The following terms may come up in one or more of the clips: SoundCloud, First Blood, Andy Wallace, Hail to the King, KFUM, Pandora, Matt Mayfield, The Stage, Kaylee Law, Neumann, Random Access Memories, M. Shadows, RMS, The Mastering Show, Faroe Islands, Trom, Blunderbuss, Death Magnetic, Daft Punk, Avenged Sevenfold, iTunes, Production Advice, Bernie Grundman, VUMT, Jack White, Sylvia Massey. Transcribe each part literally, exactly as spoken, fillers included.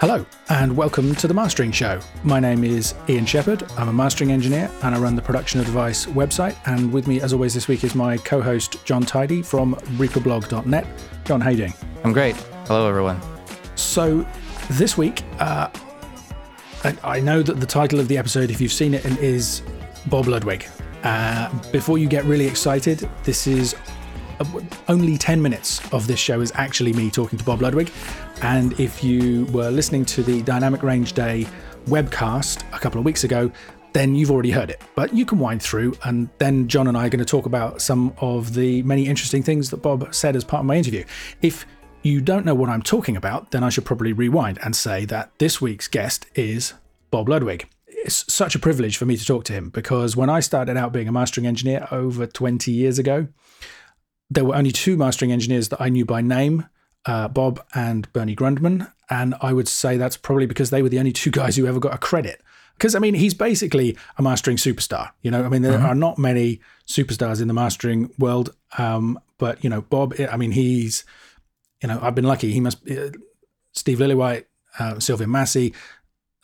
Hello and welcome to The Mastering Show. My name is Ian Shepherd. I'm a mastering engineer and I run the Production Advice website, and with me as always this week is my co-host John Tidy from Reaperblog dot net. John, how are you doing? I'm great. Hello everyone. So this week, uh, I, I know that the title of the episode, if you've seen it, is Bob Ludwig. Uh, before you get really excited, this is only ten minutes of this show is actually me talking to Bob Ludwig. And if you were listening to the Dynamic Range Day webcast a couple of weeks ago, then you've already heard it. But you can wind through, and then John and I are going to talk about some of the many interesting things that Bob said as part of my interview. If you don't know what I'm talking about, then I should probably rewind and say that this week's guest is Bob Ludwig. It's such a privilege for me to talk to him, because when I started out being a mastering engineer over twenty years ago, there were only two mastering engineers that I knew by name, uh, Bob and Bernie Grundman. And I would say that's probably because they were the only two guys who ever got a credit. Because, I mean, he's basically a mastering superstar. You know, I mean, there mm-hmm. are not many superstars in the mastering world. Um, but, you know, Bob, I mean, he's, you know, I've been lucky. He must be uh, Steve Lillywhite, uh, Sylvia Massey,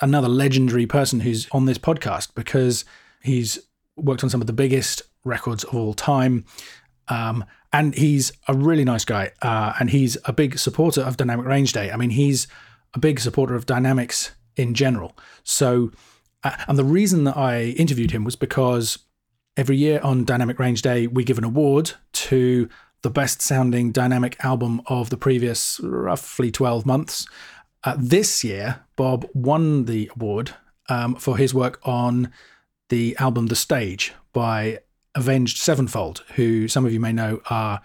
another legendary person who's on this podcast, because he's worked on some of the biggest records of all time. Um And he's a really nice guy, uh, and he's a big supporter of Dynamic Range Day. I mean, he's a big supporter of dynamics in general. So, uh, and the reason that I interviewed him was because every year on Dynamic Range Day, we give an award to the best sounding dynamic album of the previous roughly twelve months. Uh, this year, Bob won the award um, for his work on the album The Stage by Avenged Sevenfold, who some of you may know are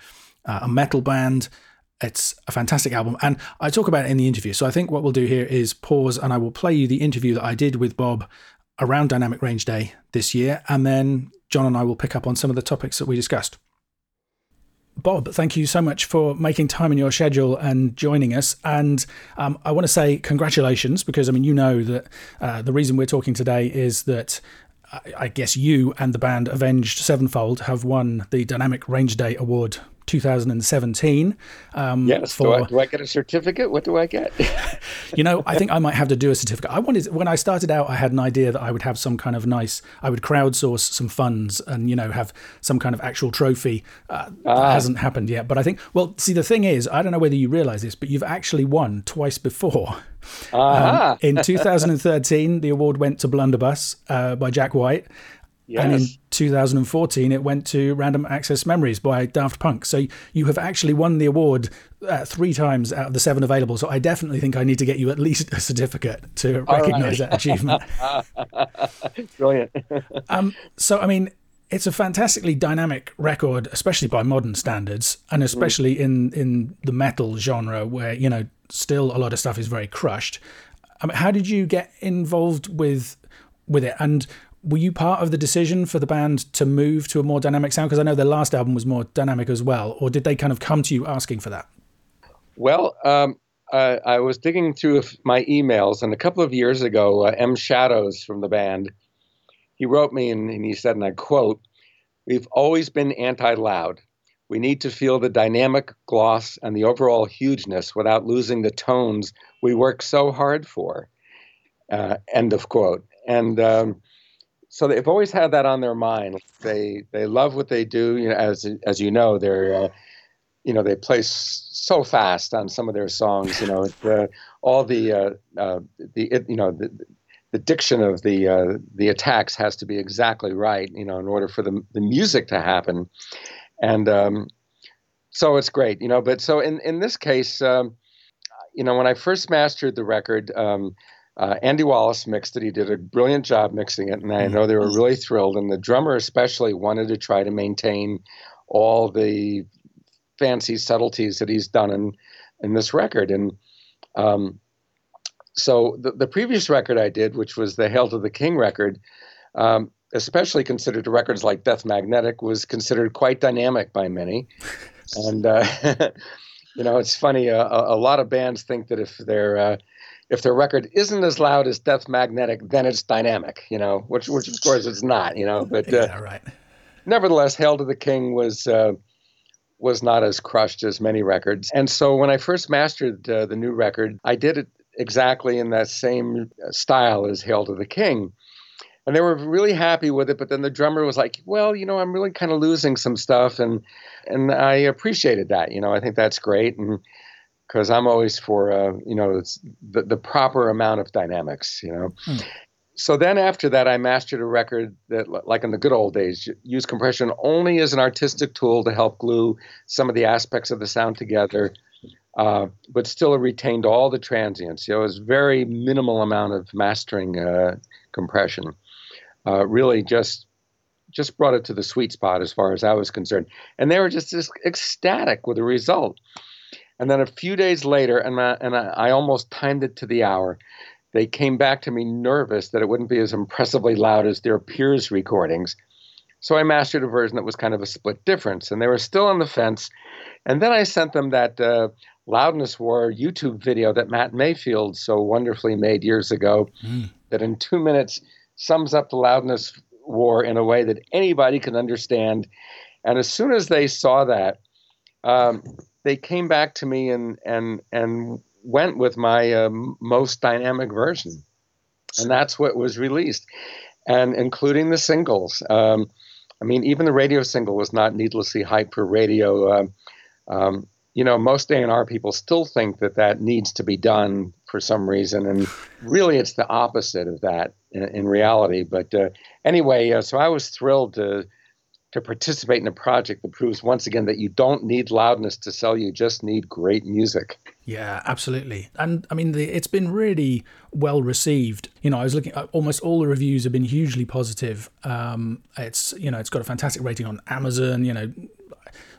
uh, a metal band. It's a fantastic album, and I talk about it in the interview. So I think what we'll do here is pause, and I will play you the interview that I did with Bob around Dynamic Range Day this year, and then John and I will pick up on some of the topics that we discussed. Bob, thank you so much for making time in your schedule and joining us. And um, I want to say congratulations, because I mean, you know that uh, the reason we're talking today is that I guess you and the band Avenged Sevenfold have won the Dynamic Range Day Award two thousand seventeen. Um, yes, for... do, I, do I get a certificate? What do I get? You know, I think I might have to do a certificate. I wanted, when I started out, I had an idea that I would have some kind of nice, I would crowdsource some funds and, you know, have some kind of actual trophy. Uh, ah. That hasn't happened yet. But I think, well, see, the thing is, I don't know whether you realize this, but you've actually won twice before. Uh-huh. Um, in two thousand thirteen, the award went to Blunderbuss uh, by Jack White. Yes. And in two thousand fourteen, it went to Random Access Memories by Daft Punk. So you have actually won the award uh, three times out of the seven available. So I definitely think I need to get you at least a certificate to All recognize right. that achievement. Brilliant. um, so, I mean, it's a fantastically dynamic record, especially by modern standards, and especially mm. in, in the metal genre where, you know, still a lot of stuff is very crushed. Um, how did you get involved with with it? And were you part of the decision for the band to move to a more dynamic sound? Because I know their last album was more dynamic as well. Or did they kind of come to you asking for that? Well, um, uh, I was digging through my emails, and a couple of years ago, uh, M. Shadows from the band, he wrote me and, and he said, and I quote, "We've always been anti-loud. We need to feel the dynamic gloss and the overall hugeness without losing the tones we work so hard for." Uh, end of quote. And... Um, So they've always had that on their mind. They they love what they do. You know, as as you know, they're uh, you know they play s- so fast on some of their songs. You know, the, all the uh, uh, the it, you know the, the diction of the uh, the attacks has to be exactly right. You know, in order for the the music to happen, and um, so it's great. You know, but so in in this case, um, you know, when I first mastered the record. Um, Uh, Andy Wallace mixed it. He did a brilliant job mixing it, and I know they were really thrilled. And the drummer especially wanted to try to maintain all the fancy subtleties that he's done in, in this record. And um, so the, the previous record I did, which was the Hail to the King record, um, especially considered to records like Death Magnetic, was considered quite dynamic by many. And, uh, you know, it's funny. Uh, a, a lot of bands think that if they're... Uh, If their record isn't as loud as Death Magnetic, then it's dynamic, you know, which, which of course it's not, you know. But uh, yeah, right. Nevertheless, Hail to the King was uh, was not as crushed as many records. And so when I first mastered uh, the new record, I did it exactly in that same style as Hail to the King. And they were really happy with it, but then the drummer was like, well, you know, I'm really kind of losing some stuff, and and I appreciated that. You know, I think that's great, and because I'm always for, uh, you know, it's the, the proper amount of dynamics, you know. Hmm. So then after that, I mastered a record that, like in the good old days, used compression only as an artistic tool to help glue some of the aspects of the sound together, uh, but still retained all the transients. You know, it was very minimal amount of mastering uh, compression. Uh, really just just brought it to the sweet spot as far as I was concerned. And they were just ecstatic with the result. And then a few days later, and I, and I, I almost timed it to the hour, they came back to me nervous that it wouldn't be as impressively loud as their peers' recordings. So I mastered a version that was kind of a split difference, and they were still on the fence. And then I sent them that uh, Loudness War YouTube video that Matt Mayfield so wonderfully made years ago mm. that in two minutes sums up the Loudness War in a way that anybody can understand. And as soon as they saw that, um, they came back to me and and and went with my um, most dynamic version. And that's what was released, and including the singles. Um, I mean, even the radio single was not needlessly hyped for radio. Um, um, you know, most A and R people still think that that needs to be done for some reason, and really it's the opposite of that in, in reality. But uh, anyway, uh, so I was thrilled to to participate in a project that proves once again that you don't need loudness to sell, you just need great music. Yeah, absolutely. And I mean, the, it's been really well received. You know, I was looking at almost all the reviews have been hugely positive. Um, it's, you know, it's got a fantastic rating on Amazon, you know,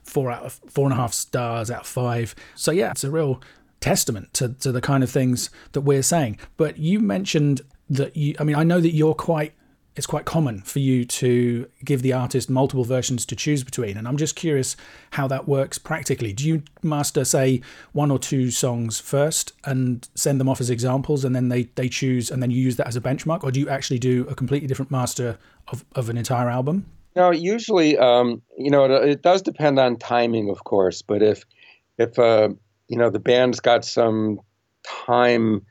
four out of four and a half stars out of five. So yeah, it's a real testament to, to the kind of things that we're saying. But you mentioned that you, I mean, I know that you're quite, it's quite common for you to give the artist multiple versions to choose between. And I'm just curious how that works practically. Do you master, say, one or two songs first and send them off as examples, and then they, they choose, and then you use that as a benchmark? Or do you actually do a completely different master of, of an entire album? No, usually, um, you know, it, it does depend on timing, of course. But if, if uh, you know, the band's got some time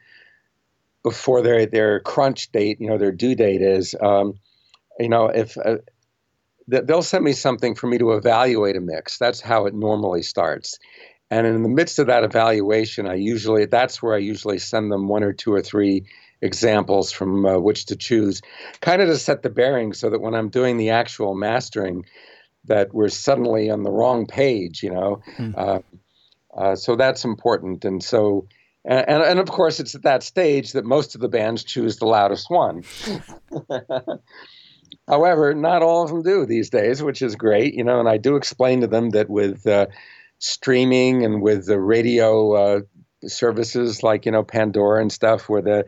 before their their crunch date, you know, their due date is, um, you know, if uh, th- they'll send me something for me to evaluate a mix. That's how it normally starts. And in the midst of that evaluation, I usually, that's where I usually send them one or two or three examples from uh, which to choose, kind of to set the bearing so that when I'm doing the actual mastering, that we're suddenly on the wrong page, you know. Mm. Uh, uh, so that's important. And so, And, and and of course, it's at that stage that most of the bands choose the loudest one. However, not all of them do these days, which is great, you know. And I do explain to them that with uh, streaming and with the radio uh, services like, you know, Pandora and stuff, where the,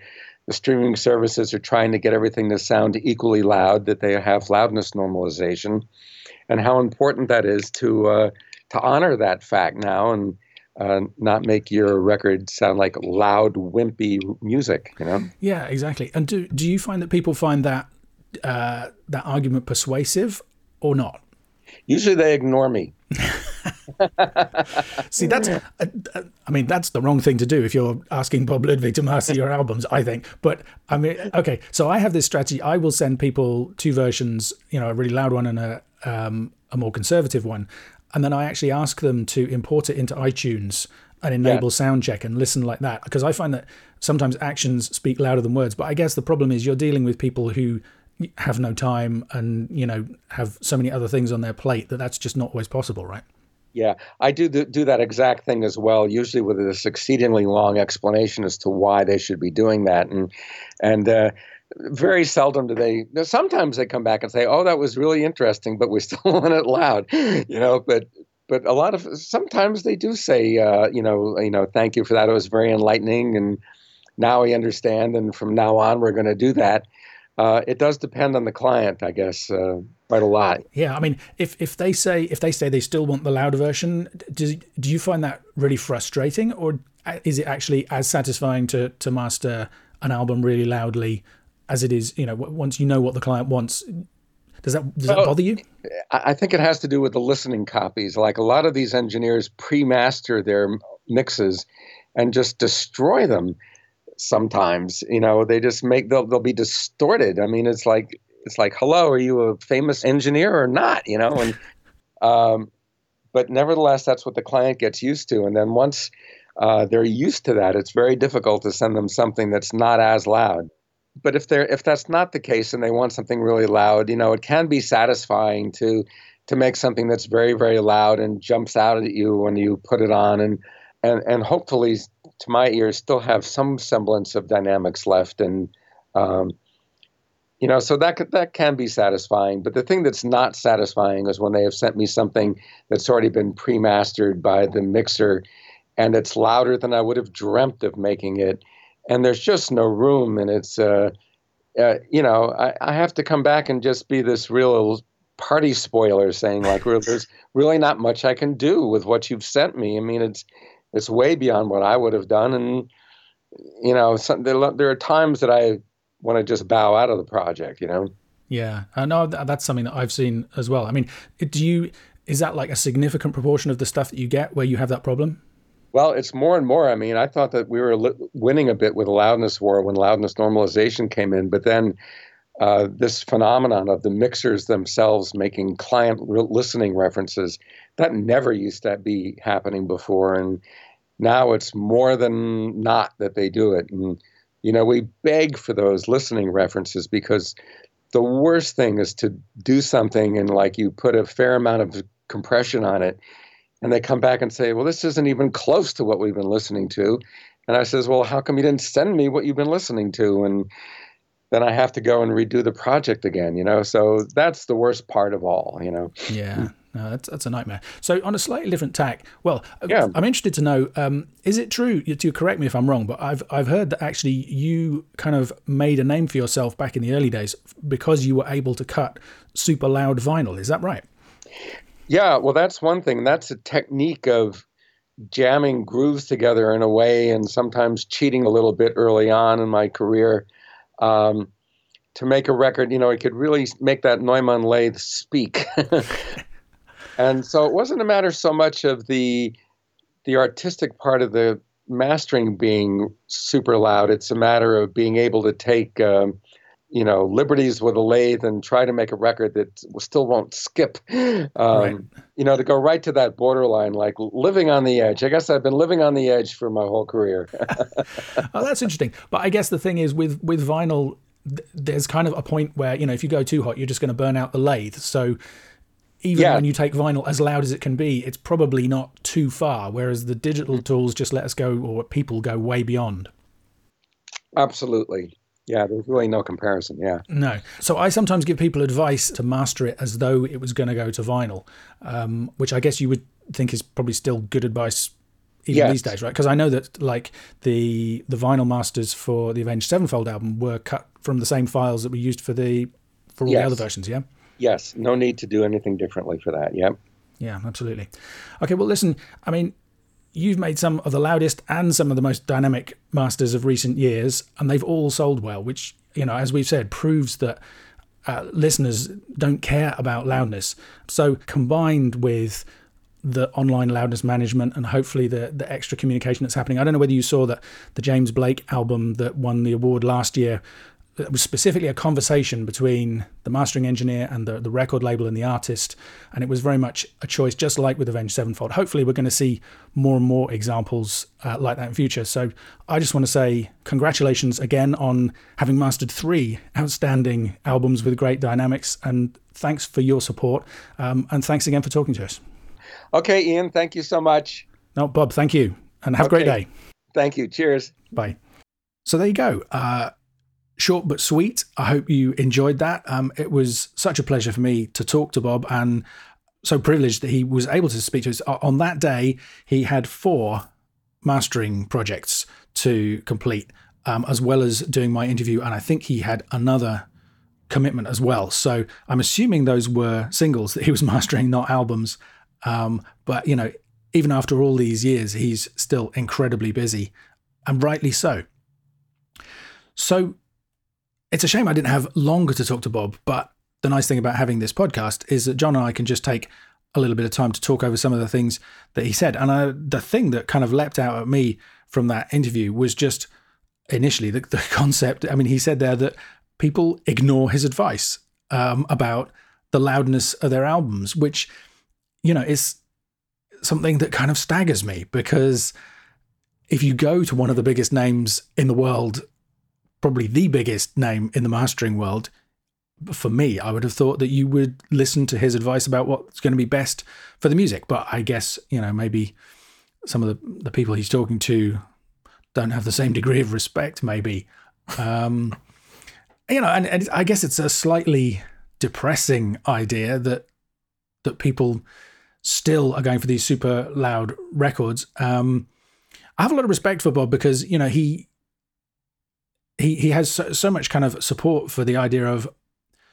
the streaming services are trying to get everything to sound equally loud, that they have loudness normalization, and how important that is to uh, to honor that fact now and. Uh, not make your record sound like loud, wimpy music, you know? Yeah, exactly. And do do you find that people find that uh, that argument persuasive or not? Usually they ignore me. See, that's, uh, I mean, that's the wrong thing to do if you're asking Bob Ludwig to master your albums, I think. But I mean, okay, so I have this strategy. I will send people two versions, you know, a really loud one and a um, a more conservative one. And then I actually ask them to import it into iTunes and enable yeah. soundcheck and listen like that. Because I find that sometimes actions speak louder than words. But I guess the problem is you're dealing with people who have no time and, you know, have so many other things on their plate that that's just not always possible, right? Yeah, I do do that exact thing as well, usually with this exceedingly long explanation as to why they should be doing that. And, and, uh, very seldom do they, sometimes they come back and say, oh, that was really interesting, but we still want it loud, you know, but, but a lot of, sometimes they do say, uh, you know, you know, thank you for that. It was very enlightening. And now I understand. And from now on, we're going to do that. Uh, it does depend on the client, I guess, uh, quite a lot. Yeah. I mean, if, if they say, if they say they still want the loud version, do, do you find that really frustrating, or is it actually as satisfying to, to master an album really loudly as it is, you know, once you know what the client wants? Does that does well, that bother you? I think it has to do with the listening copies. Like a lot of these engineers pre-master their mixes and just destroy them. sometimes, you know, they just make, they'll, they'll be distorted. I mean, it's like, it's like, hello, are you a famous engineer or not? You know, and, um, but nevertheless, that's what the client gets used to. And then once uh, they're used to that, it's very difficult to send them something that's not as loud. But if they're, if that's not the case and they want something really loud, you know, it can be satisfying to to make something that's very, very loud and jumps out at you when you put it on, and and, and hopefully, to my ears, still have some semblance of dynamics left. And, um, you know, so that could, that can be satisfying. But the thing that's not satisfying is when they have sent me something that's already been pre-mastered by the mixer, and it's louder than I would have dreamt of making it, and there's just no room, and it's, uh, uh, you know, I, I have to come back and just be this real party spoiler saying, like, there's really not much I can do with what you've sent me. I mean, it's it's way beyond what I would have done, and, you know, some, there, there are times that I want to just bow out of the project, you know? Yeah, I know that's something that I've seen as well. I mean, do you, is that like a significant proportion of the stuff that you get where you have that problem? Well, it's more and more. I mean, I thought that we were li- winning a bit with loudness war when loudness normalization came in, but then uh, this phenomenon of the mixers themselves making client re- listening references, that never used to be happening before, and now it's more than not that they do it. And, you know, we beg for those listening references, because the worst thing is to do something and, like, you put a fair amount of compression on it, and they come back and say, well, this isn't even close to what we've been listening to. And I says, well, how come you didn't send me what you've been listening to? And then I have to go and redo the project again, you know? So that's the worst part of all, you know? Yeah, no, that's that's a nightmare. So on a slightly different tack, well, yeah. I'm interested to know, um, is it true, to correct me if I'm wrong, but I've I've heard that actually you kind of made a name for yourself back in the early days because you were able to cut super loud vinyl. Is that right? Yeah, well, that's one thing. That's a technique of jamming grooves together in a way, and sometimes cheating a little bit early on in my career um, to make a record. You know, it could really make that Neumann lathe speak. And so it wasn't a matter so much of the the artistic part of the mastering being super loud. It's a matter of being able to take Um, you know, liberties with a lathe and try to make a record that still won't skip, um, right. you know, to go right to that borderline, like living on the edge. I guess I've been living on the edge for my whole career. Oh, that's interesting. But I guess the thing is with, with vinyl, th- there's kind of a point where, you know, if you go too hot, you're just going to burn out the lathe. So even yeah. when you take vinyl as loud as it can be, it's probably not too far. Whereas the digital mm-hmm. tools just let us go, or people go way beyond. Absolutely. Yeah, there's really no comparison, yeah. No. So I sometimes give people advice to master it as though it was going to go to vinyl, um, which I guess you would think is probably still good advice even yes. these days, right? Because I know that, like, the the vinyl masters for the Avenged Sevenfold album were cut from the same files that we used for the for all yes. the other versions, yeah? Yes, no need to do anything differently for that, yeah. Yeah, absolutely. Okay, well, listen, I mean, you've made some of the loudest and some of the most dynamic masters of recent years, and they've all sold well, which, you know, as we've said, proves that uh, listeners don't care about loudness. So combined with the online loudness management and hopefully the, the extra communication that's happening, I don't know whether you saw that the James Blake album that won the award last year, it was specifically a conversation between the mastering engineer and the, the record label and the artist, and it was very much a choice, just like with Avenged Sevenfold. Hopefully we're going to see more and more examples uh, like that in future. So I just want to say congratulations again on having mastered three outstanding albums with great dynamics, and thanks for your support, um, and thanks again for talking to us. Okay, Ian, thank you so much. No, Bob, thank you, and have okay. a great day. Thank you. Cheers. Bye. So there you go. Uh, Short but sweet. I hope you enjoyed that. Um, it was such a pleasure for me to talk to Bob, and so privileged that he was able to speak to us. On that day, he had four mastering projects to complete, um, as well as doing my interview, and I think he had another commitment as well. So I'm assuming those were singles that he was mastering, not albums. Um, but, you know, even after all these years, he's still incredibly busy, and rightly so. So it's a shame I didn't have longer to talk to Bob, but the nice thing about having this podcast is that John and I can just take a little bit of time to talk over some of the things that he said. And I, the thing that kind of leapt out at me from that interview was just initially the, the concept. I mean, he said there that people ignore his advice um, about the loudness of their albums, which, you know, is something that kind of staggers me, because if you go to one of the biggest names in the world, probably the biggest name in the mastering world, for me, I would have thought that you would listen to his advice about what's going to be best for the music. But I guess, you know, maybe some of the, the people he's talking to don't have the same degree of respect, maybe. Um, you know, and, and I guess it's a slightly depressing idea that that people still are going for these super loud records. Um, I have a lot of respect for Bob, because, you know, he he he has so, so much kind of support for the idea of,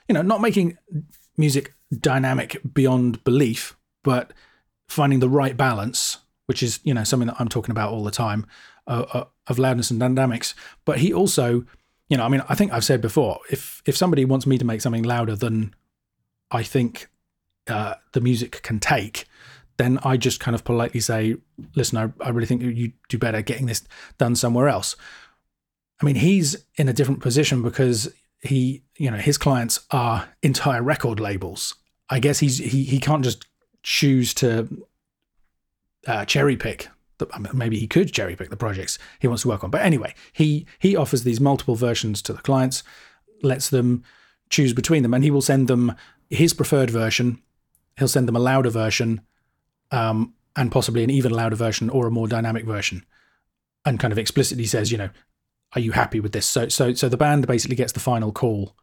you know, not making music dynamic beyond belief, but finding the right balance, which is, you know, something that I'm talking about all the time, uh, of loudness and dynamics. But he also, you know, I mean, I think I've said before, if if somebody wants me to make something louder than I think uh, the music can take, then I just kind of politely say, listen, I, I really think you do better getting this done somewhere else. I mean, he's in a different position because he, you know, his clients are entire record labels. I guess he's he he can't just choose to uh, cherry pick. The, I mean, maybe he could cherry pick the projects he wants to work on. But anyway, he he offers these multiple versions to the clients, lets them choose between them, and he will send them his preferred version. He'll send them a louder version, um, and possibly an even louder version or a more dynamic version, and kind of explicitly says, you know, are you happy with this? So, so, so the band basically gets the final call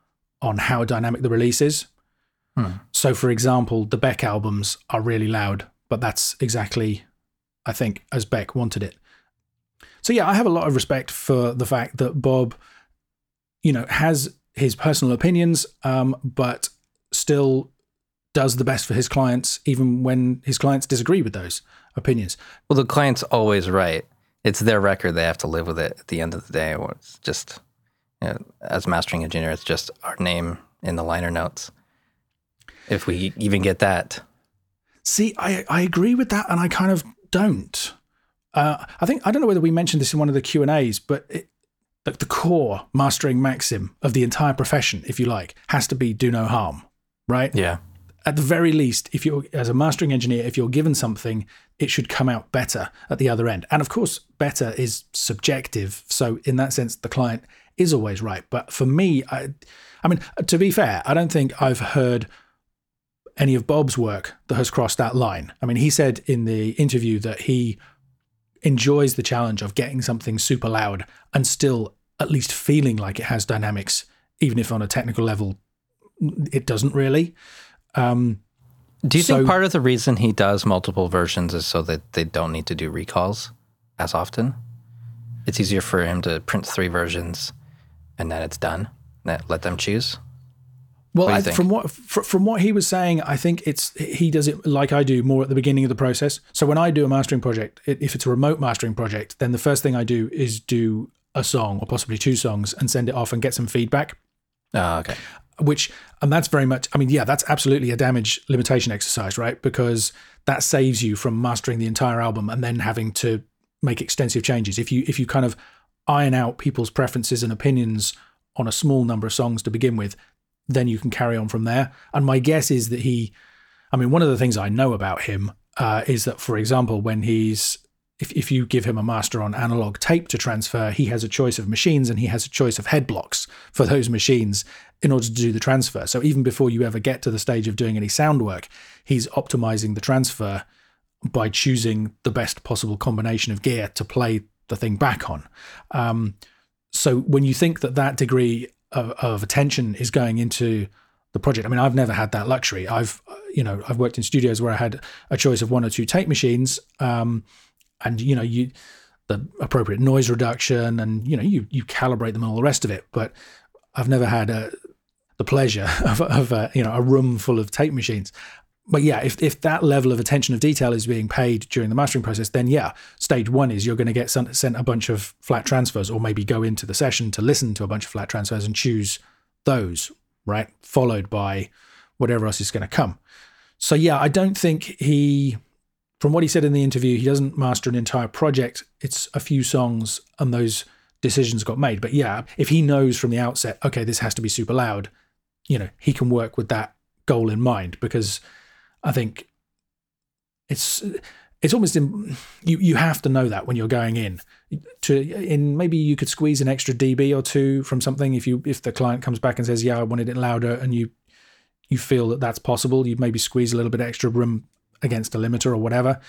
on how dynamic the release is. Hmm. So, for example, the Beck albums are really loud, but that's exactly, I think, as Beck wanted it. So, yeah, I have a lot of respect for the fact that Bob, you know, has his personal opinions, um, but still does the best for his clients, even when his clients disagree with those opinions. Well, the client's always right. It's their record. They have to live with it at the end of the day. It's just, you know, as mastering engineer, it's just our name in the liner notes, if we even get that. See, I, I agree with that, and I kind of don't. Uh, I think, I don't know whether we mentioned this in one of the Q and A's, but it, like the core mastering maxim of the entire profession, if you like, has to be do no harm, right? Yeah. At the very least, if you're, as a mastering engineer, if you're given something, it should come out better at the other end. And of course, better is subjective. So in that sense, the client is always right. But for me, I, I mean, to be fair, I don't think I've heard any of Bob's work that has crossed that line. I mean, he said in the interview that he enjoys the challenge of getting something super loud and still at least feeling like it has dynamics, even if on a technical level, it doesn't really. Um, do you so, think part of the reason he does multiple versions is so that they don't need to do recalls as often? It's easier for him to print three versions and then it's done. That let them choose. Well, what I, from what from what he was saying, I think it's he does it like I do, more at the beginning of the process. So when I do a mastering project, if it's a remote mastering project, then the first thing I do is do a song or possibly two songs and send it off and get some feedback. Oh, okay. Which, and that's very much, I mean, yeah, that's absolutely a damage limitation exercise, right? Because that saves you from mastering the entire album and then having to make extensive changes. If you if you kind of iron out people's preferences and opinions on a small number of songs to begin with, then you can carry on from there. And my guess is that he, I mean, one of the things I know about him uh, is that, for example, when he's, if, if you give him a master on analog tape to transfer, he has a choice of machines and he has a choice of head blocks for those machines in order to do the transfer. So even before you ever get to the stage of doing any sound work, he's optimizing the transfer by choosing the best possible combination of gear to play the thing back on. Um, so when you think that that degree of, of attention is going into the project, I mean, I've never had that luxury. I've, you know, I've worked in studios where I had a choice of one or two tape machines, um, and, you know, you the appropriate noise reduction and, you know, you you calibrate them and all the rest of it. But I've never had a, the pleasure of, of a, you know, a room full of tape machines. But yeah, if if that level of attention of detail is being paid during the mastering process, then yeah, stage one is you're going to get sent, sent a bunch of flat transfers, or maybe go into the session to listen to a bunch of flat transfers and choose those, right? Followed by whatever else is going to come. So yeah, I don't think he, from what he said in the interview, he doesn't master an entire project. It's a few songs, and those decisions got made. But yeah, if he knows from the outset, okay, this has to be super loud, you know, he can work with that goal in mind, because I think it's it's almost in, you you have to know that when you're going in to in maybe you could squeeze an extra dB or two from something if you if the client comes back and says, yeah, I wanted it louder, and you you feel that that's possible, you maybe squeeze a little bit extra room against a limiter or whatever.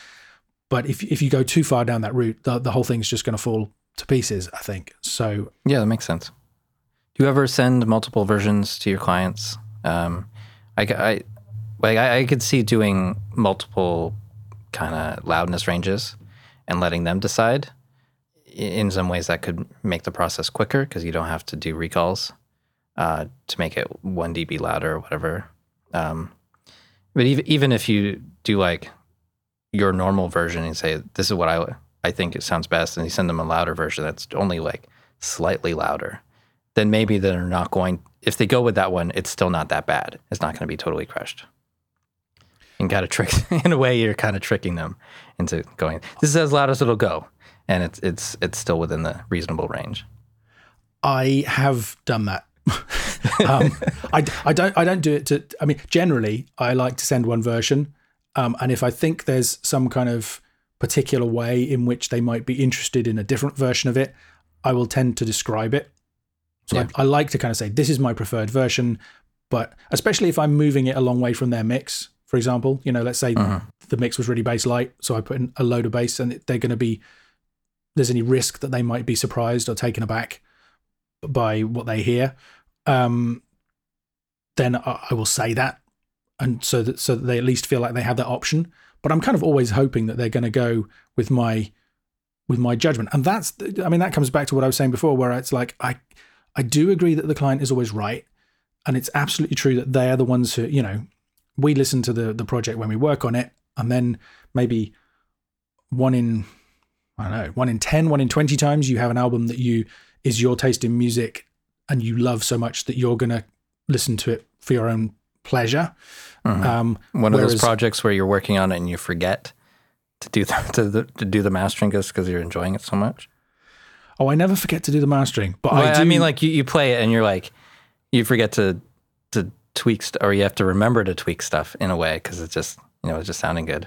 But if if you go too far down that route, the, the whole thing's just going to fall to pieces, I think. So yeah, that makes sense. Do you ever send multiple versions to your clients? Um, I, I like I, I could see doing multiple kind of loudness ranges and letting them decide. In some ways, that could make the process quicker because you don't have to do recalls uh, to make it one dB louder or whatever. Um, but even even if you do like your normal version and say, this is what I I think it sounds best, and you send them a louder version that's only like slightly louder, then maybe they're not going, if they go with that one, it's still not that bad. It's not going to be totally crushed. And kind of trick, in a way, you're kind of tricking them into going, this is as loud as it'll go, and it's it's it's still within the reasonable range. I have done that. um, I, I don't I don't do it to, I mean, generally, I like to send one version. Um, and if I think there's some kind of particular way in which they might be interested in a different version of it, I will tend to describe it. So yeah. I, I like to kind of say, this is my preferred version, but especially if I'm moving it a long way from their mix, for example, you know, let's say uh-huh. the mix was really bass light, so I put in a load of bass, and they're going to be, there's any risk that they might be surprised or taken aback by what they hear, um, then I, I will say that. And so that, so that they at least feel like they have that option. But I'm kind of always hoping that they're going to go with my with my judgment. And that's, I mean, that comes back to what I was saying before, where it's like, I I do agree that the client is always right. And it's absolutely true that they are the ones who, you know, we listen to the, the project when we work on it. And then maybe one in, I don't know, one in ten, one in twenty times you have an album that you is your taste in music and you love so much that you're going to listen to it for your own pleasure. Mm-hmm. Um, one of whereas, those projects where you're working on it and you forget to do the, to, the, to do the mastering just because you're enjoying it so much. Oh, I never forget to do the mastering, but well, I do. I mean, like you, you play it and you're like, you forget to to tweak st- or you have to remember to tweak stuff in a way because it's just, you know, it's just sounding good.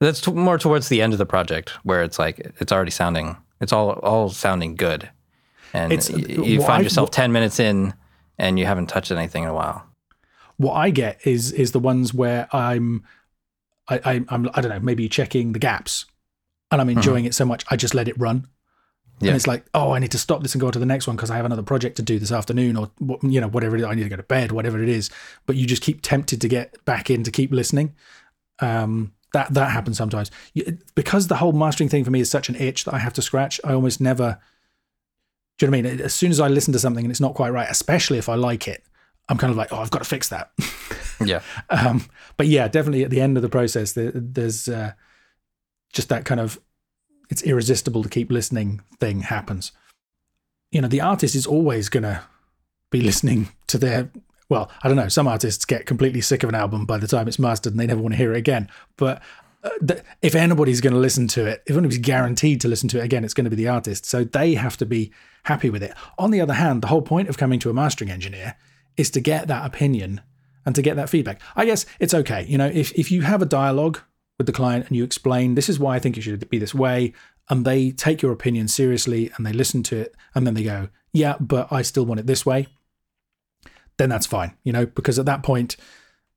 That's t- more towards the end of the project where it's like it's already sounding, it's all all sounding good, and it's, y- you find I've, yourself what, ten minutes in and you haven't touched anything in a while. What I get is is the ones where I'm, I I, I'm, I don't know, maybe checking the gaps, and I'm enjoying mm-hmm. it so much I just let it run, yeah. And it's like, oh, I need to stop this and go on to the next one because I have another project to do this afternoon, or you know whatever it is, I need to go to bed, whatever it is. But you just keep tempted to get back in to keep listening. Um, that that happens sometimes because the whole mastering thing for me is such an itch that I have to scratch. I almost never, do you know what I mean? As soon as I listen to something and it's not quite right, especially if I like it, I'm kind of like, oh, I've got to fix that. Yeah. Um, but yeah, definitely at the end of the process, there, there's uh, just that kind of, it's irresistible to keep listening thing happens. You know, the artist is always going to be listening to their, well, I don't know, some artists get completely sick of an album by the time it's mastered and they never want to hear it again. But uh, th- if anybody's going to listen to it, if anybody's guaranteed to listen to it again, it's going to be the artist. So they have to be happy with it. On the other hand, the whole point of coming to a mastering engineer is to get that opinion and to get that feedback. I guess it's okay. You know, if, if you have a dialogue with the client and you explain, this is why I think it should be this way, and they take your opinion seriously and they listen to it and then they go, yeah, but I still want it this way, then that's fine, you know, because at that point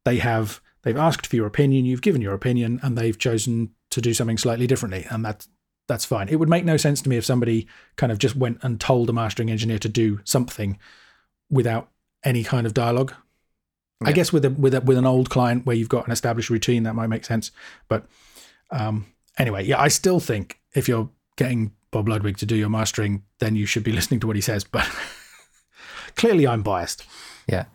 they have, they've asked for your opinion, you've given your opinion, and they've chosen to do something slightly differently, and that's, that's fine. It would make no sense to me if somebody kind of just went and told a mastering engineer to do something without any kind of dialogue. Yeah. I guess with a, with a, with an old client where you've got an established routine, that might make sense. But um, anyway, yeah, I still think if you're getting Bob Ludwig to do your mastering, then you should be listening to what he says. But clearly I'm biased. Yeah.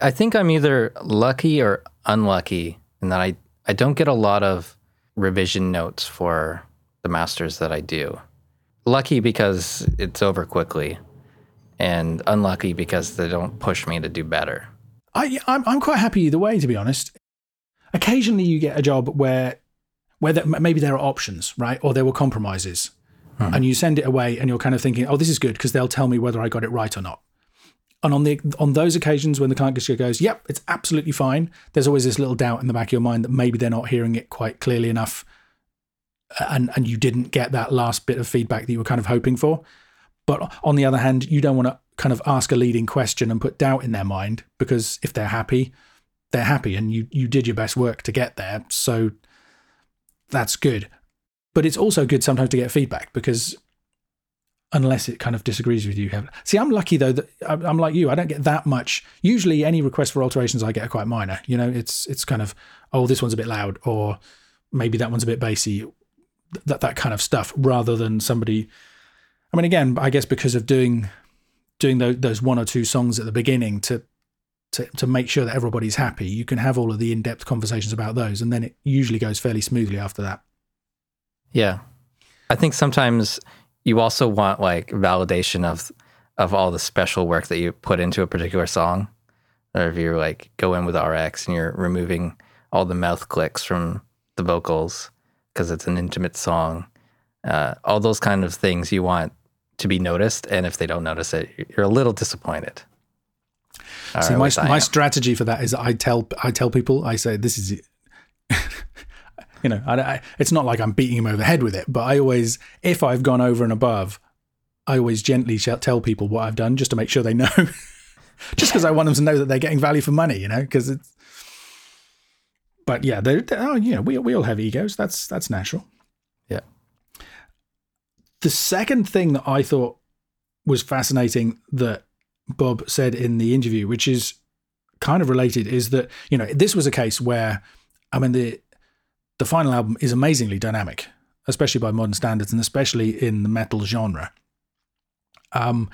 I think I'm either lucky or unlucky in that I, I don't get a lot of revision notes for the masters that I do. Lucky because it's over quickly, and unlucky because they don't push me to do better. I, I'm I'm quite happy either way, to be honest. Occasionally you get a job where where there, maybe there are options, right? Or there were compromises. Mm. And you send it away and you're kind of thinking, oh, this is good because they'll tell me whether I got it right or not. And on the on those occasions when the client goes, yep, it's absolutely fine, there's always this little doubt in the back of your mind that maybe they're not hearing it quite clearly enough, and and you didn't get that last bit of feedback that you were kind of hoping for. But on the other hand, you don't want to kind of ask a leading question and put doubt in their mind, because if they're happy, they're happy, and you you did your best work to get there, so that's good. But it's also good sometimes to get feedback, because unless it kind of disagrees with you. See, I'm lucky though that I'm like you. I don't get that much. Usually any requests for alterations I get are quite minor. You know, it's it's kind of, oh, this one's a bit loud, or maybe that one's a bit bassy, that that kind of stuff, rather than somebody. I mean, again, I guess because of doing doing those, those one or two songs at the beginning to, to to make sure that everybody's happy, you can have all of the in-depth conversations about those, and then it usually goes fairly smoothly after that. Yeah. I think sometimes you also want like validation of of all the special work that you put into a particular song. Or if you're like go in with R X and you're removing all the mouth clicks from the vocals because it's an intimate song, uh, all those kind of things you want to be noticed. And if they don't notice it, you're a little disappointed. All See, right, my my strategy for that is I tell I tell people, I say, this is it. You know, I, I, it's not like I'm beating him over the head with it, but I always, if I've gone over and above, I always gently tell people what I've done just to make sure they know, just because I want them to know that they're getting value for money, you know, because it's, but yeah, they're, they're, oh, you know, we, we all have egos. That's, that's natural. Yeah. The second thing that I thought was fascinating that Bob said in the interview, which is kind of related, is that, you know, this was a case where, I mean, the, The final album is amazingly dynamic, especially by modern standards, and especially in the metal genre. Um,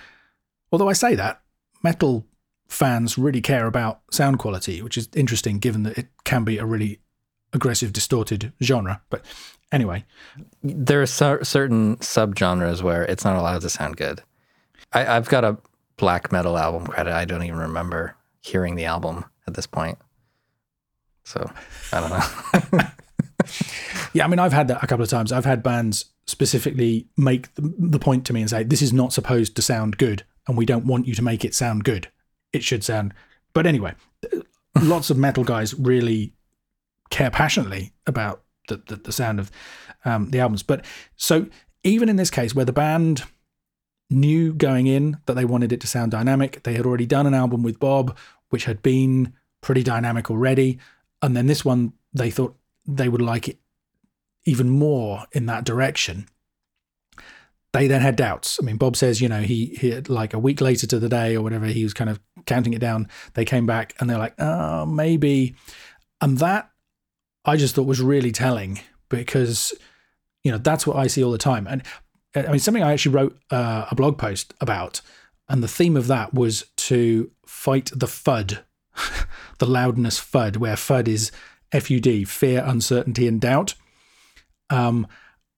although I say that, metal fans really care about sound quality, which is interesting given that it can be a really aggressive, distorted genre. But anyway. There are cer- certain subgenres where it's not allowed to sound good. I, I've got a black metal album credit. I don't even remember hearing the album at this point. So, I don't know. Yeah, I mean, I've had that a couple of times. I've had bands specifically make the point to me and say, this is not supposed to sound good, and we don't want you to make it sound good. It should sound... But anyway, lots of metal guys really care passionately about the, the, the sound of um, the albums. But so even in this case where the band knew going in that they wanted it to sound dynamic, they had already done an album with Bob, which had been pretty dynamic already. And then this one, they thought they would like it even more in that direction. They then had doubts. I mean, Bob says, you know, he, he like a week later to the day or whatever, he was kind of counting it down. They came back and they're like, oh, maybe. And that I just thought was really telling, because, you know, that's what I see all the time. And I mean, something I actually wrote uh, a blog post about, and the theme of that was to fight the FUD, the loudness FUD, where FUD is F U D, fear, uncertainty, and doubt. Um,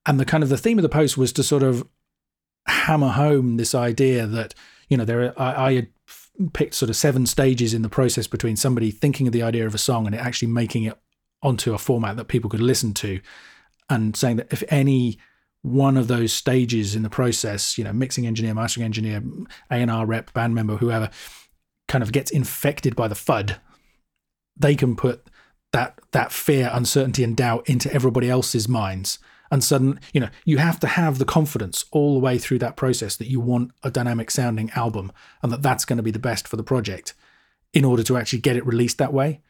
and the kind of the theme of the post was to sort of hammer home this idea that, you know, there are, I, I had picked sort of seven stages in the process between somebody thinking of the idea of a song and it actually making it onto a format that people could listen to, and saying that if any one of those stages in the process, you know, mixing engineer, mastering engineer, A and R rep, band member, whoever, kind of gets infected by the FUD, they can put that that fear, uncertainty, and doubt into everybody else's minds. And suddenly, you know, you have to have the confidence all the way through that process that you want a dynamic sounding album and that that's going to be the best for the project in order to actually get it released that way.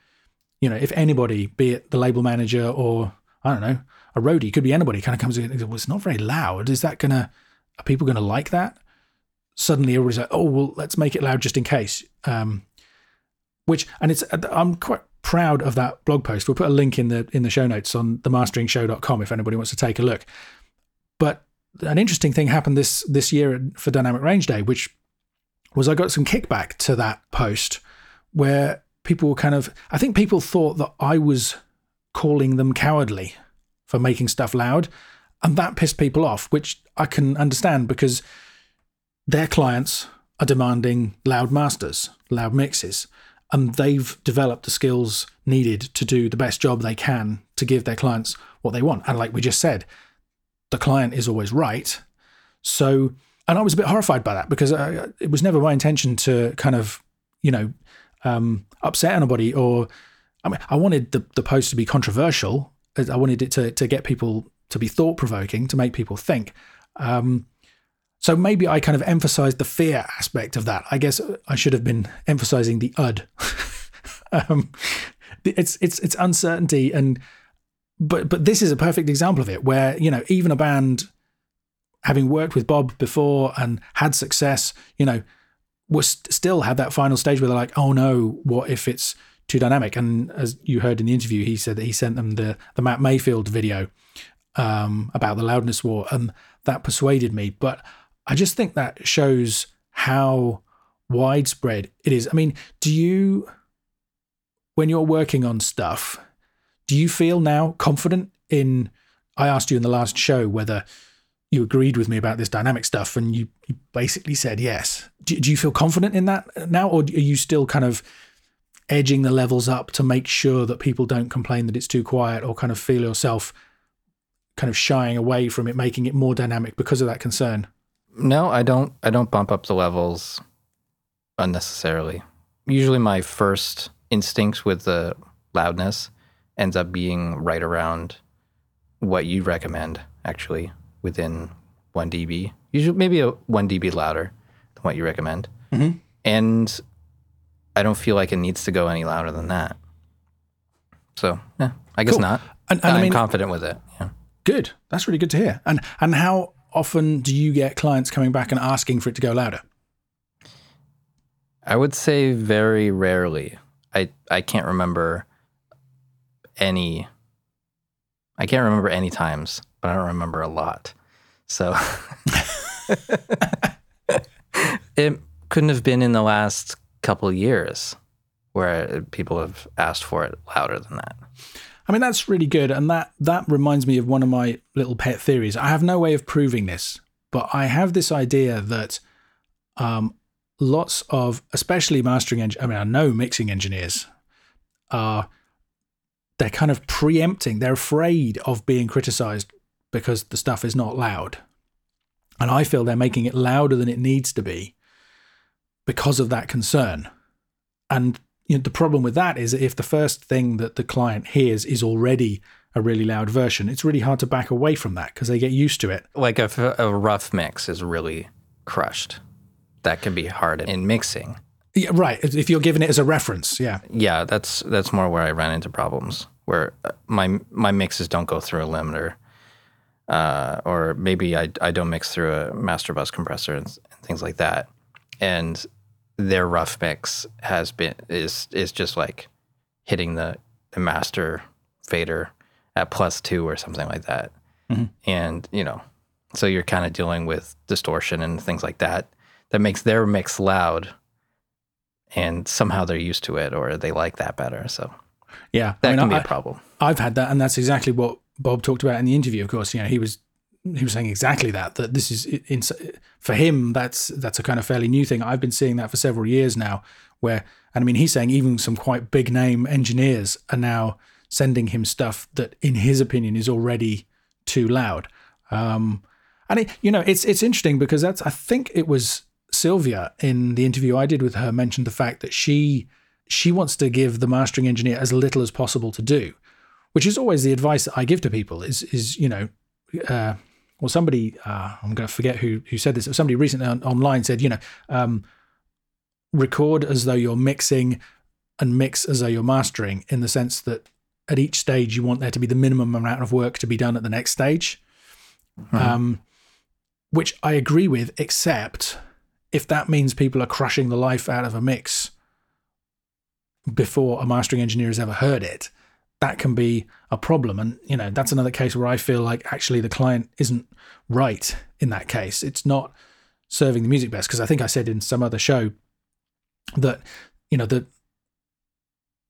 You know, if anybody, be it the label manager or, I don't know, a roadie, could be anybody, kind of comes in and goes, well, it's not very loud. Is that going to, are people going to like that? Suddenly everybody's like, oh, well, let's make it loud just in case. Um, which, and it's, I'm quite proud of that blog post. We'll put a link in the in the show notes on the mastering show dot com if anybody wants to take a look. But an interesting thing happened this this year for Dynamic Range Day, which was I got some kickback to that post where people were kind of, I think people thought that I was calling them cowardly for making stuff loud, and that pissed people off, which I can understand because their clients are demanding loud masters, loud mixes. And they've developed the skills needed to do the best job they can to give their clients what they want. And like we just said, the client is always right. So, and I was a bit horrified by that, because I, it was never my intention to kind of, you know, um, upset anybody, or, I mean, I wanted the, the post to be controversial. I wanted it to, to get people to be thought provoking, to make people think. Um, so maybe I kind of emphasized the fear aspect of that. I guess I should have been emphasizing the U D. um, it's, it's, it's uncertainty. And, but, but this is a perfect example of it, where, you know, even a band, having worked with Bob before and had success, you know, was st- still had that final stage where they're like, oh no, what if it's too dynamic? And as you heard in the interview, he said that he sent them the the Matt Mayfield video um, about the loudness war, and that persuaded me. But I just think that shows how widespread it is. I mean, do you, when you're working on stuff, do you feel now confident in, I asked you in the last show whether you agreed with me about this dynamic stuff, and you, you basically said yes. Do, do you feel confident in that now, or are you still kind of edging the levels up to make sure that people don't complain that it's too quiet, or kind of feel yourself kind of shying away from it, making it more dynamic because of that concern? No, I don't. I don't bump up the levels unnecessarily. Usually my first instincts with the loudness ends up being right around what you recommend, actually. Within one decibel, usually maybe a one decibel louder than what you recommend. Mm-hmm. And I don't feel like it needs to go any louder than that. So, yeah, I guess cool. not. And, and I'm I mean, confident with it. Yeah. Good. That's really good to hear. And and how often do you get clients coming back and asking for it to go louder? I would say very rarely. I, I can't remember any. I can't remember any times. I don't remember a lot. So it couldn't have been in the last couple of years where people have asked for it louder than that. I mean, that's really good. And that, that reminds me of one of my little pet theories. I have no way of proving this, but I have this idea that um, lots of, especially mastering engineers, I mean, I know mixing engineers are, they're kind of preempting, they're afraid of being criticized because the stuff is not loud. And I feel they're making it louder than it needs to be because of that concern. And you know, the problem with that is that if the first thing that the client hears is already a really loud version, it's really hard to back away from that because they get used to it. Like if a rough mix is really crushed, that can be hard in mixing. Yeah, right. If you're given it as a reference, yeah. Yeah, that's that's more where I ran into problems, where my my mixes don't go through a limiter. Uh, or maybe I, I don't mix through a master bus compressor and, and things like that. And their rough mix has been is is just like hitting the, the master fader at plus two or something like that. Mm-hmm. And, you know, so you're kind of dealing with distortion and things like that that makes their mix loud, and somehow they're used to it or they like that better. So yeah, that I mean, can be I, a problem. I've had that, and that's exactly what Bob talked about in the interview. Of course, you know, he was he was saying exactly that, that this is, in, for him, that's that's a kind of fairly new thing. I've been seeing that for several years now, where, and I mean, he's saying even some quite big name engineers are now sending him stuff that, in his opinion, is already too loud. Um, and, it, you know, it's it's interesting because that's, I think it was Sylvia in the interview I did with her mentioned the fact that she she wants to give the mastering engineer as little as possible to do. Which is always the advice that I give to people is, is you know, uh, well, somebody, uh, I'm going to forget who who said this, somebody recently on, online said, you know, um, record as though you're mixing and mix as though you're mastering, in the sense that at each stage you want there to be the minimum amount of work to be done at the next stage, mm-hmm. um, which I agree with, except if that means people are crushing the life out of a mix before a mastering engineer has ever heard it. That can be a problem. And, you know, that's another case where I feel like actually the client isn't right in that case. It's not serving the music best. Because I think I said in some other show that, you know, that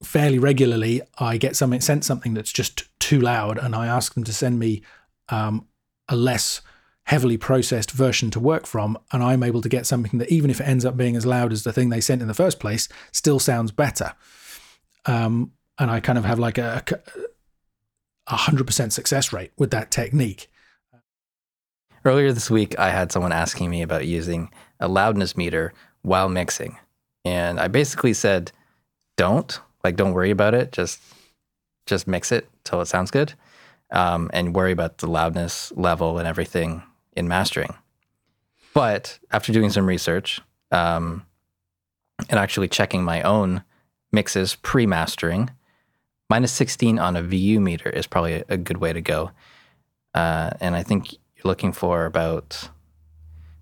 fairly regularly I get something sent something that's just too loud, and I ask them to send me um, a less heavily processed version to work from. And I'm able to get something that, even if it ends up being as loud as the thing they sent in the first place, still sounds better. Um, And I kind of have like a, a one hundred percent success rate with that technique. Earlier this week, I had someone asking me about using a loudness meter while mixing. And I basically said, don't, like, don't worry about it. Just, just mix it till it sounds good. Um, and worry about the loudness level and everything in mastering. But after doing some research, um, and actually checking my own mixes pre-mastering, minus sixteen on a V U meter is probably a good way to go. Uh, and I think you're looking for about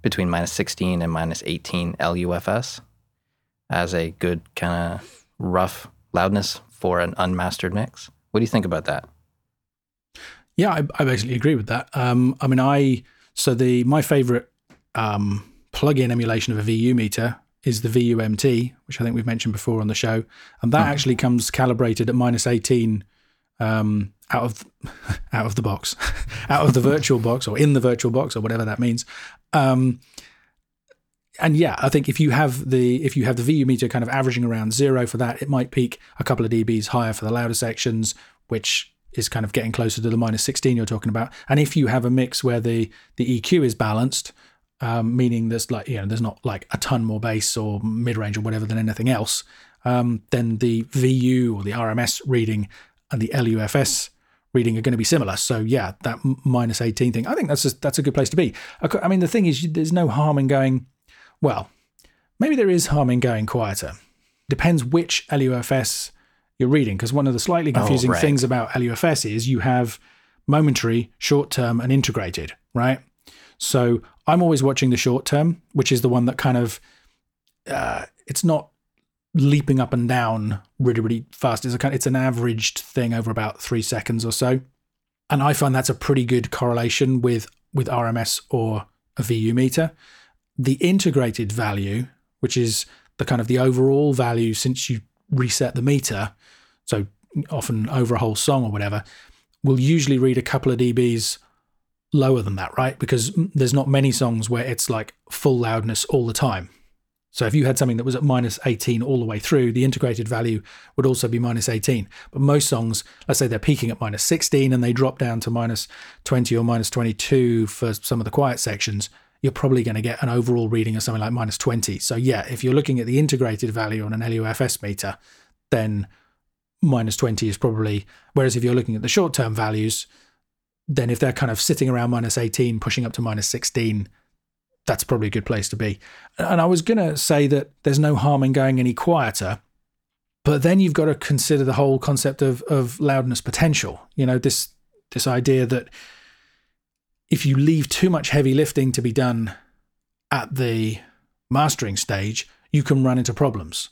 between minus sixteen and minus eighteen L U F S as a good kind of rough loudness for an unmastered mix. What do you think about that? Yeah, I, I basically agree with that. Um, I mean, I so the my favorite um, plug-in emulation of a V U meter is the V U M T, which I think we've mentioned before on the show, and that mm-hmm. actually comes calibrated at minus eighteen um, out of out of the box, out of the virtual box or in the virtual box or whatever that means. Um, and yeah, I think if you have the if you have the V U meter kind of averaging around zero for that, it might peak a couple of dBs higher for the louder sections, which is kind of getting closer to the minus sixteen you're talking about. And if you have a mix where the the E Q is balanced, um, meaning there's like you know there's not like a ton more bass or mid-range or whatever than anything else, um, then the V U or the R M S reading and the L U F S reading are going to be similar. So yeah, that minus eighteen thing, I think that's just, that's a good place to be. I mean, the thing is, there's no harm in going, well, maybe there is harm in going quieter. Depends which L U F S you're reading, because one of the slightly confusing oh, right. things about L U F S is you have momentary, short-term, and integrated, right? So I'm always watching the short-term, which is the one that kind of, uh, it's not leaping up and down really, really fast. It's, a kind of, it's an averaged thing over about three seconds or so. And I find that's a pretty good correlation with, with R M S or a V U meter. The integrated value, which is the kind of the overall value since you reset the meter, so often over a whole song or whatever, will usually read a couple of dBs lower than that, right? Because there's not many songs where it's like full loudness all the time. So if you had something that was at minus eighteen all the way through, the integrated value would also be minus eighteen. But most songs, let's say they're peaking at minus sixteen and they drop down to minus twenty or minus twenty-two for some of the quiet sections, you're probably going to get an overall reading of something like minus twenty. So yeah, if you're looking at the integrated value on an L U F S meter, then minus twenty is probably, whereas if you're looking at the short-term values, then if they're kind of sitting around minus eighteen, pushing up to minus sixteen, that's probably a good place to be. And I was going to say that there's no harm in going any quieter, but then you've got to consider the whole concept of, of loudness potential. You know, this this idea that if you leave too much heavy lifting to be done at the mastering stage, you can run into problems.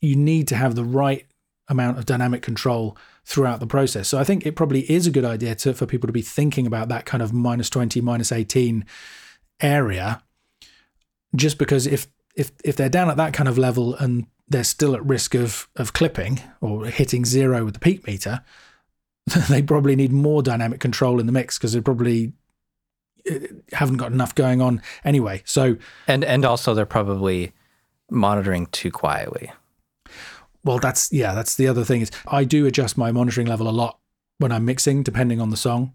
You need to have the right amount of dynamic control throughout the process. So I think it probably is a good idea to, for people to be thinking about that kind of minus twenty, minus eighteen area, just because if if if they're down at that kind of level and they're still at risk of of clipping or hitting zero with the peak meter, they probably need more dynamic control in the mix because they're probably haven't got enough going on anyway. So and and also they're probably monitoring too quietly. Well, that's yeah, that's the other thing is I do adjust my monitoring level a lot when I'm mixing, depending on the song.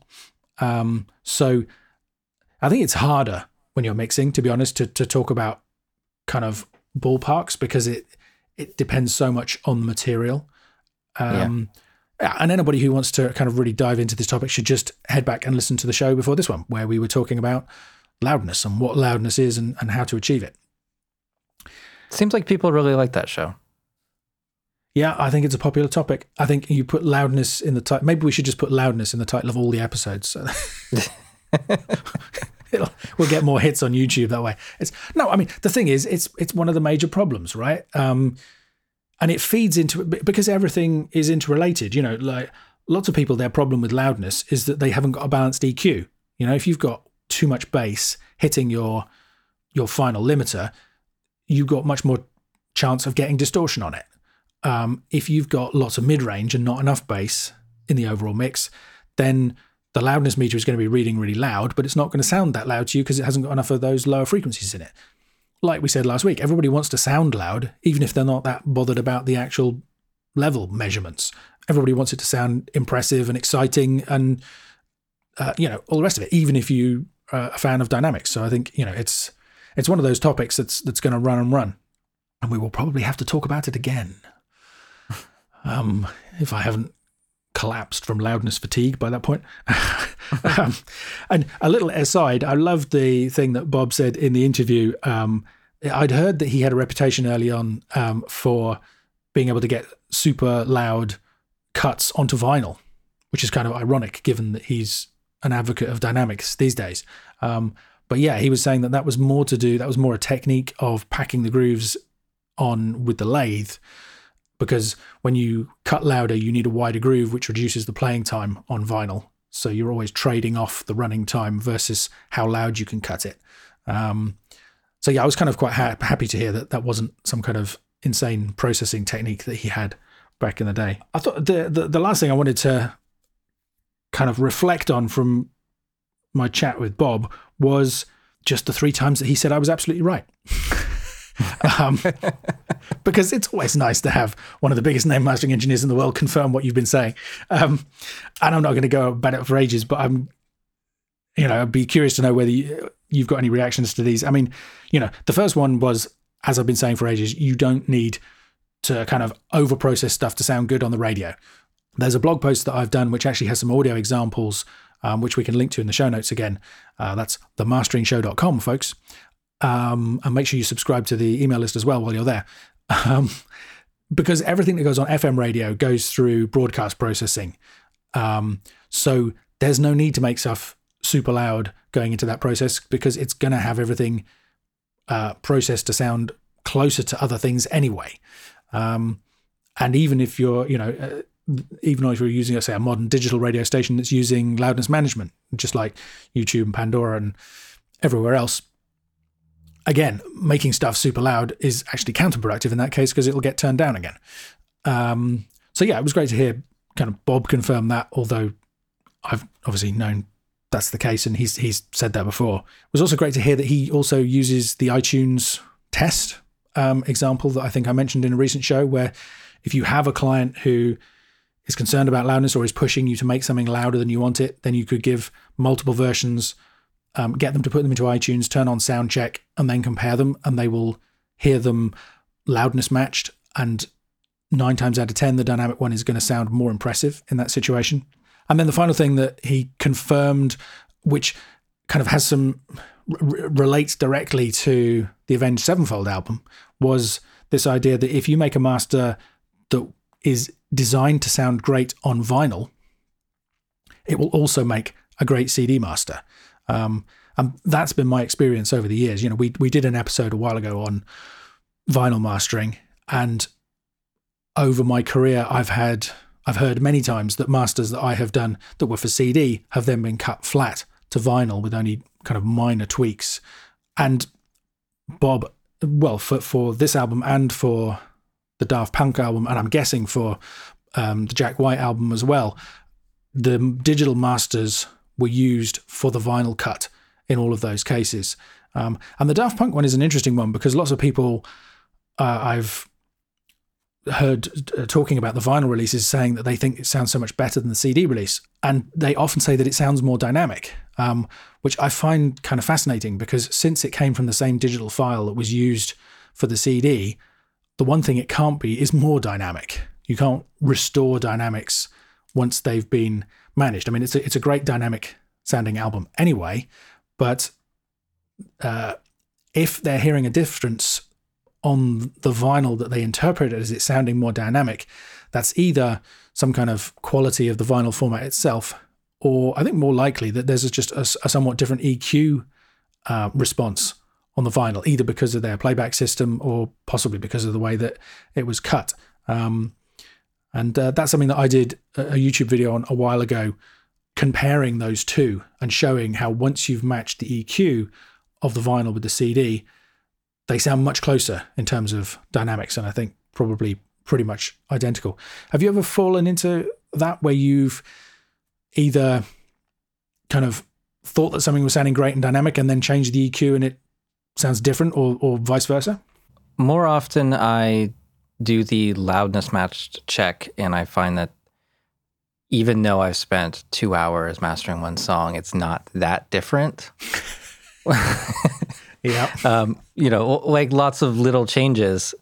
Um, so I think it's harder when you're mixing, to be honest, to to talk about kind of ballparks because it it depends so much on the material. Um, yeah. And anybody who wants to kind of really dive into this topic should just head back and listen to the show before this one, where we were talking about loudness and what loudness is and, and how to achieve it. Seems like people really like that show. Yeah, I think it's a popular topic. I think you put loudness in the title. Maybe we should just put loudness in the title of all the episodes. So it'll, we'll get more hits on YouTube that way. It's no, I mean, the thing is, it's it's one of the major problems, right? Um And it feeds into it because everything is interrelated. You know, like lots of people, their problem with loudness is that they haven't got a balanced E Q. You know, if you've got too much bass hitting your your final limiter, you've got much more chance of getting distortion on it. Um, if you've got lots of mid-range and not enough bass in the overall mix, then the loudness meter is going to be reading really loud, but it's not going to sound that loud to you because it hasn't got enough of those lower frequencies in it. Like we said last week, everybody wants to sound loud, even if they're not that bothered about the actual level measurements. Everybody wants it to sound impressive and exciting and, uh, you know, all the rest of it, even if you uh, a fan of dynamics. So I think, you know, it's it's one of those topics that's that's going to run and run, and we will probably have to talk about it again. Um, if I haven't collapsed from loudness fatigue by that point. um, and a little aside, I loved the thing that Bob said in the interview. Um, I'd heard that he had a reputation early on um, for being able to get super loud cuts onto vinyl, which is kind of ironic given that he's an advocate of dynamics these days. Um, but yeah, he was saying that that was more to do, that was more a technique of packing the grooves on with the lathe, because when you cut louder, you need a wider groove, which reduces the playing time on vinyl. So you're always trading off the running time versus how loud you can cut it. Um, so yeah, I was kind of quite ha- happy to hear that that wasn't some kind of insane processing technique that he had back in the day. I thought the the, the last thing I wanted to kind of reflect on from my chat with Bob was just the three times that he said I was absolutely right. um, because it's always nice to have one of the biggest name mastering engineers in the world confirm what you've been saying. Um, and I'm not going to go about it for ages, but I'm, you know, I'd be curious to know whether you, you've got any reactions to these. I mean, you know, the first one was, as I've been saying for ages, you don't need to kind of over-process stuff to sound good on the radio. There's a blog post that I've done, which actually has some audio examples, um, which we can link to in the show notes again. Uh, that's the mastering show dot com, folks. Um, and make sure you subscribe to the email list as well while you're there. Um, because everything that goes on F M radio goes through broadcast processing. Um, so there's no need to make stuff super loud going into that process, because it's going to have everything uh, processed to sound closer to other things anyway. Um, and even if you're, you know, uh, even if you're using, let's say, a modern digital radio station that's using loudness management, just like YouTube and Pandora and everywhere else, again, making stuff super loud is actually counterproductive in that case, because it'll get turned down again. Um, so yeah, it was great to hear kind of Bob confirm that, although I've obviously known that's the case and he's he's said that before. It was also great to hear that he also uses the iTunes test um, example that I think I mentioned in a recent show, where if you have a client who is concerned about loudness or is pushing you to make something louder than you want it, then you could give multiple versions, Um, get them to put them into iTunes, turn on sound check, and then compare them, and they will hear them loudness matched. And nine times out of ten, the dynamic one is going to sound more impressive in that situation. And then the final thing that he confirmed, which kind of has some r- relates directly to the Avenged Sevenfold album, was this idea that if you make a master that is designed to sound great on vinyl, it will also make a great C D master. Um, and that's been my experience over the years. You know, we we did an episode a while ago on vinyl mastering, and over my career, I've had I've heard many times that masters that I have done that were for C D have then been cut flat to vinyl with only kind of minor tweaks. And Bob, well, for for this album and for the Daft Punk album, and I'm guessing for um, the Jack White album as well, the digital masters were used for the vinyl cut in all of those cases. Um, and the Daft Punk one is an interesting one, because lots of people uh, I've heard uh, talking about the vinyl releases saying that they think it sounds so much better than the C D release. And they often say that it sounds more dynamic, um, which I find kind of fascinating, because since it came from the same digital file that was used for the C D, the one thing it can't be is more dynamic. You can't restore dynamics once they've been managed. I mean, it's a, it's a great dynamic sounding album anyway, but uh, if they're hearing a difference on the vinyl that they interpret as it sounding more dynamic, that's either some kind of quality of the vinyl format itself, or I think more likely that there's just a, a somewhat different E Q uh, response on the vinyl, either because of their playback system or possibly because of the way that it was cut. Um, And uh, that's something that I did a YouTube video on a while ago, comparing those two and showing how once you've matched the E Q of the vinyl with the C D, they sound much closer in terms of dynamics, and I think probably pretty much identical. Have you ever fallen into that, where you've either kind of thought that something was sounding great and dynamic and then changed the E Q and it sounds different, or, or vice versa? More often I do the loudness matched check, and I find that even though I've spent two hours mastering one song, it's not that different. Yeah. Um, you know, like lots of little changes,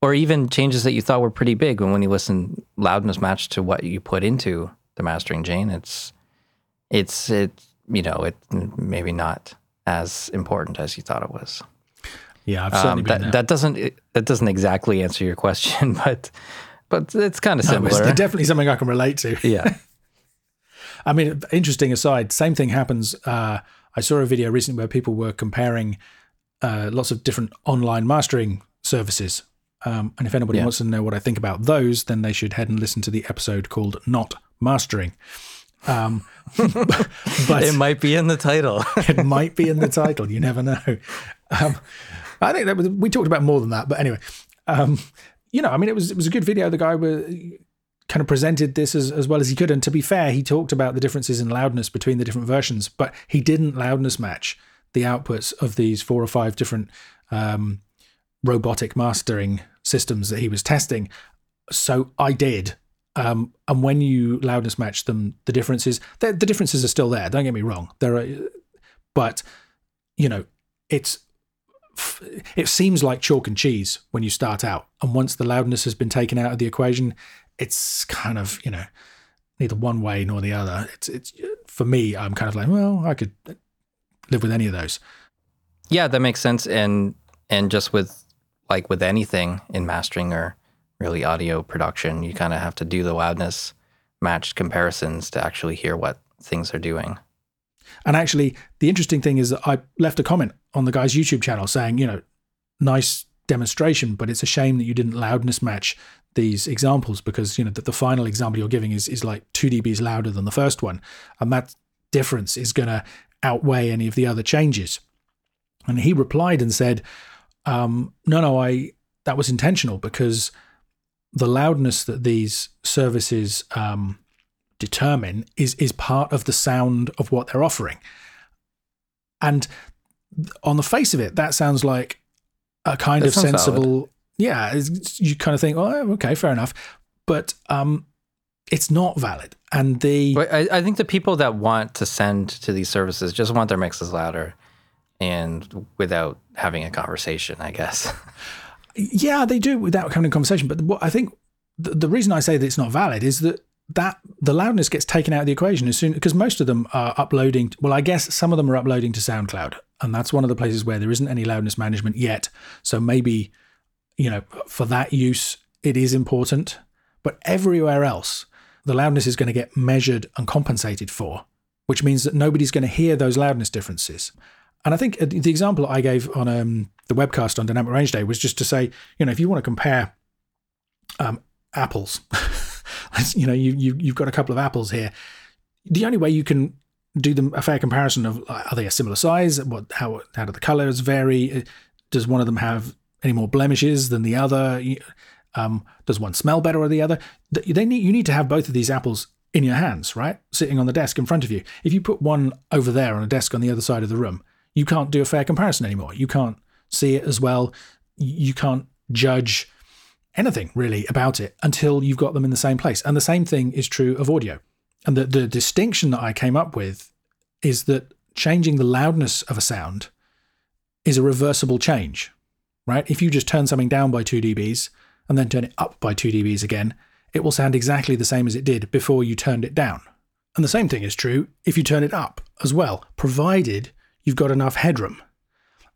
or even changes that you thought were pretty big, when when you listen loudness matched to what you put into the mastering chain, it's, it's, it, you know, it maybe not as important as you thought it was. Yeah, I've certainly um, been that, there. That doesn't it, that doesn't exactly answer your question, but but it's kind of similar. No, it's definitely something I can relate to. Yeah. I mean, interesting aside, same thing happens. Uh, I saw a video recently where people were comparing uh, lots of different online mastering services. Um, and if anybody yeah. wants to know what I think about those, then they should head and listen to the episode called Not Mastering. Um, but it might be in the title. It might be in the title. You never know. Um, I think that was, we talked about more than that, but anyway, um, you know, I mean, it was it was a good video. The guy was, kind of presented this as, as well as he could, and to be fair, he talked about the differences in loudness between the different versions, but he didn't loudness match the outputs of these four or five different um, robotic mastering systems that he was testing. So I did. Um, and when you loudness match them, the differences, the, the differences are still there. Don't get me wrong. There are, but you know, it's, it seems like chalk and cheese when you start out. And once the loudness has been taken out of the equation, it's kind of, you know, neither one way nor the other. It's, it's for me, I'm kind of like, well, I could live with any of those. Yeah, that makes sense. And, and just with like with anything in mastering or really audio production, you kind of have to do the loudness matched comparisons to actually hear what things are doing. And actually, the interesting thing is that I left a comment on the guy's YouTube channel saying, you know, nice demonstration, but it's a shame that you didn't loudness match these examples, because, you know, that the final example you're giving is, is like two decibels louder than the first one. And that difference is going to outweigh any of the other changes. And he replied and said, um, no, no, I that was intentional, because the loudness that these services um, determine is is part of the sound of what they're offering. And on the face of it, that sounds like a kind of sensible, valid. yeah, you kind of think, oh, okay, fair enough. But um, it's not valid. And the I, I think the people that want to send to these services just want their mixes louder and without having a conversation, I guess. Yeah, they do without having a conversation. But what I think the, the reason I say that it's not valid is that, that the loudness gets taken out of the equation as soon, because most of them are uploading. Well, I guess some of them are uploading to SoundCloud, and that's one of the places where there isn't any loudness management yet. So maybe, you know, for that use, it is important. But everywhere else, the loudness is going to get measured and compensated for, which means that nobody's going to hear those loudness differences. And I think the example I gave on um, the webcast on Dynamic Range Day was just to say, you know, if you want to compare um, apples, you know, you, you, you've got a couple of apples here. The only way you can do them a fair comparison of, are they a similar size? What, how, how do the colors vary? Does one of them have any more blemishes than the other? Um, does one smell better or the other? They need, you need to have both of these apples in your hands, right? Sitting on the desk in front of you. If you put one over there on a desk on the other side of the room, you can't do a fair comparison anymore. You can't see it as well. You can't judge anything really about it until you've got them in the same place. And the same thing is true of audio. And the, the distinction that I came up with is that changing the loudness of a sound is a reversible change, right? If you just turn something down by two decibels and then turn it up by two decibels again, it will sound exactly the same as it did before you turned it down. And the same thing is true if you turn it up as well, provided you've got enough headroom.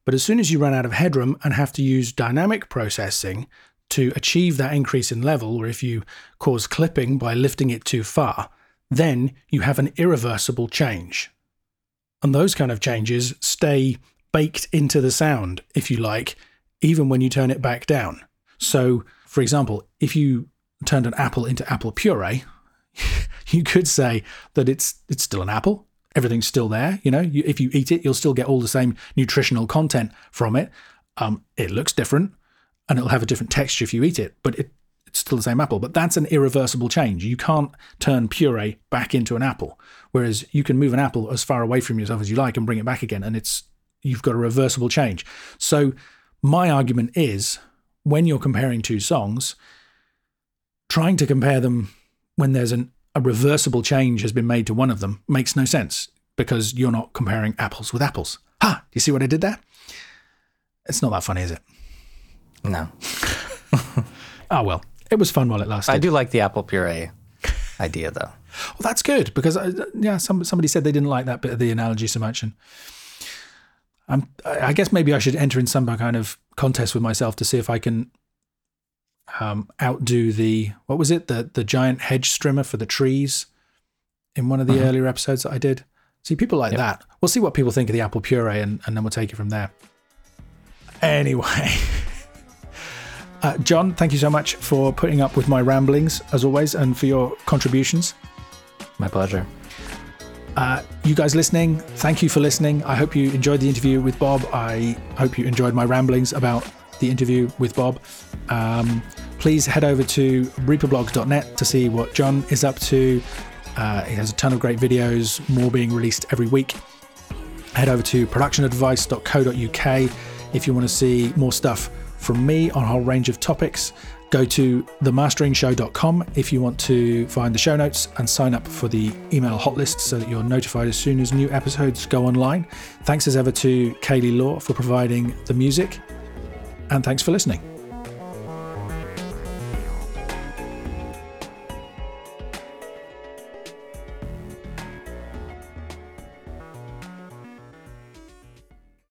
But as soon as you run out of headroom and have to use dynamic processing to achieve that increase in level, or if you cause clipping by lifting it too far, then you have an irreversible change. And those kind of changes stay baked into the sound, if you like, even when you turn it back down. So, for example, if you turned an apple into apple puree, you could say that it's it's still an apple. Everything's still there. You know, you, if you eat it, you'll still get all the same nutritional content from it. Um, it looks different and it'll have a different texture if you eat it, but it, it's still the same apple. But that's an irreversible change. You can't turn puree back into an apple, whereas you can move an apple as far away from yourself as you like and bring it back again. And it's, you've got a reversible change. So my argument is, when you're comparing two songs, trying to compare them when there's an a reversible change has been made to one of them makes no sense because you're not comparing apples with apples. Ha! You see what I did there? It's not that funny, is it? No. Oh, well. It was fun while it lasted. I do like the apple puree idea, though. Well, that's good because, I, yeah, some, somebody said they didn't like that bit of the analogy so much. And I'm, I guess maybe I should enter in some kind of contest with myself to see if I can um, outdo the, what was it? The the giant hedge trimmer for the trees in one of the uh-huh. earlier episodes that I did. See, people like yep. that. We'll see what people think of the apple puree and, and then we'll take it from there. Anyway. Uh, John, thank you so much for putting up with my ramblings, as always, and for your contributions. My pleasure. Uh, you guys listening, thank you for listening. I hope you enjoyed the interview with Bob. I hope you enjoyed my ramblings about the interview with Bob. Um, please head over to reaper blogs dot net to see what John is up to. Uh, he has a ton of great videos, more being released every week. Head over to production advice dot co dot uk if you want to see more stuff from me on a whole range of topics. Go to the mastering show dot com if you want to find the show notes and sign up for the email hot list so that you're notified as soon as new episodes go online. Thanks as ever to Kaylee Law for providing the music, and thanks for listening.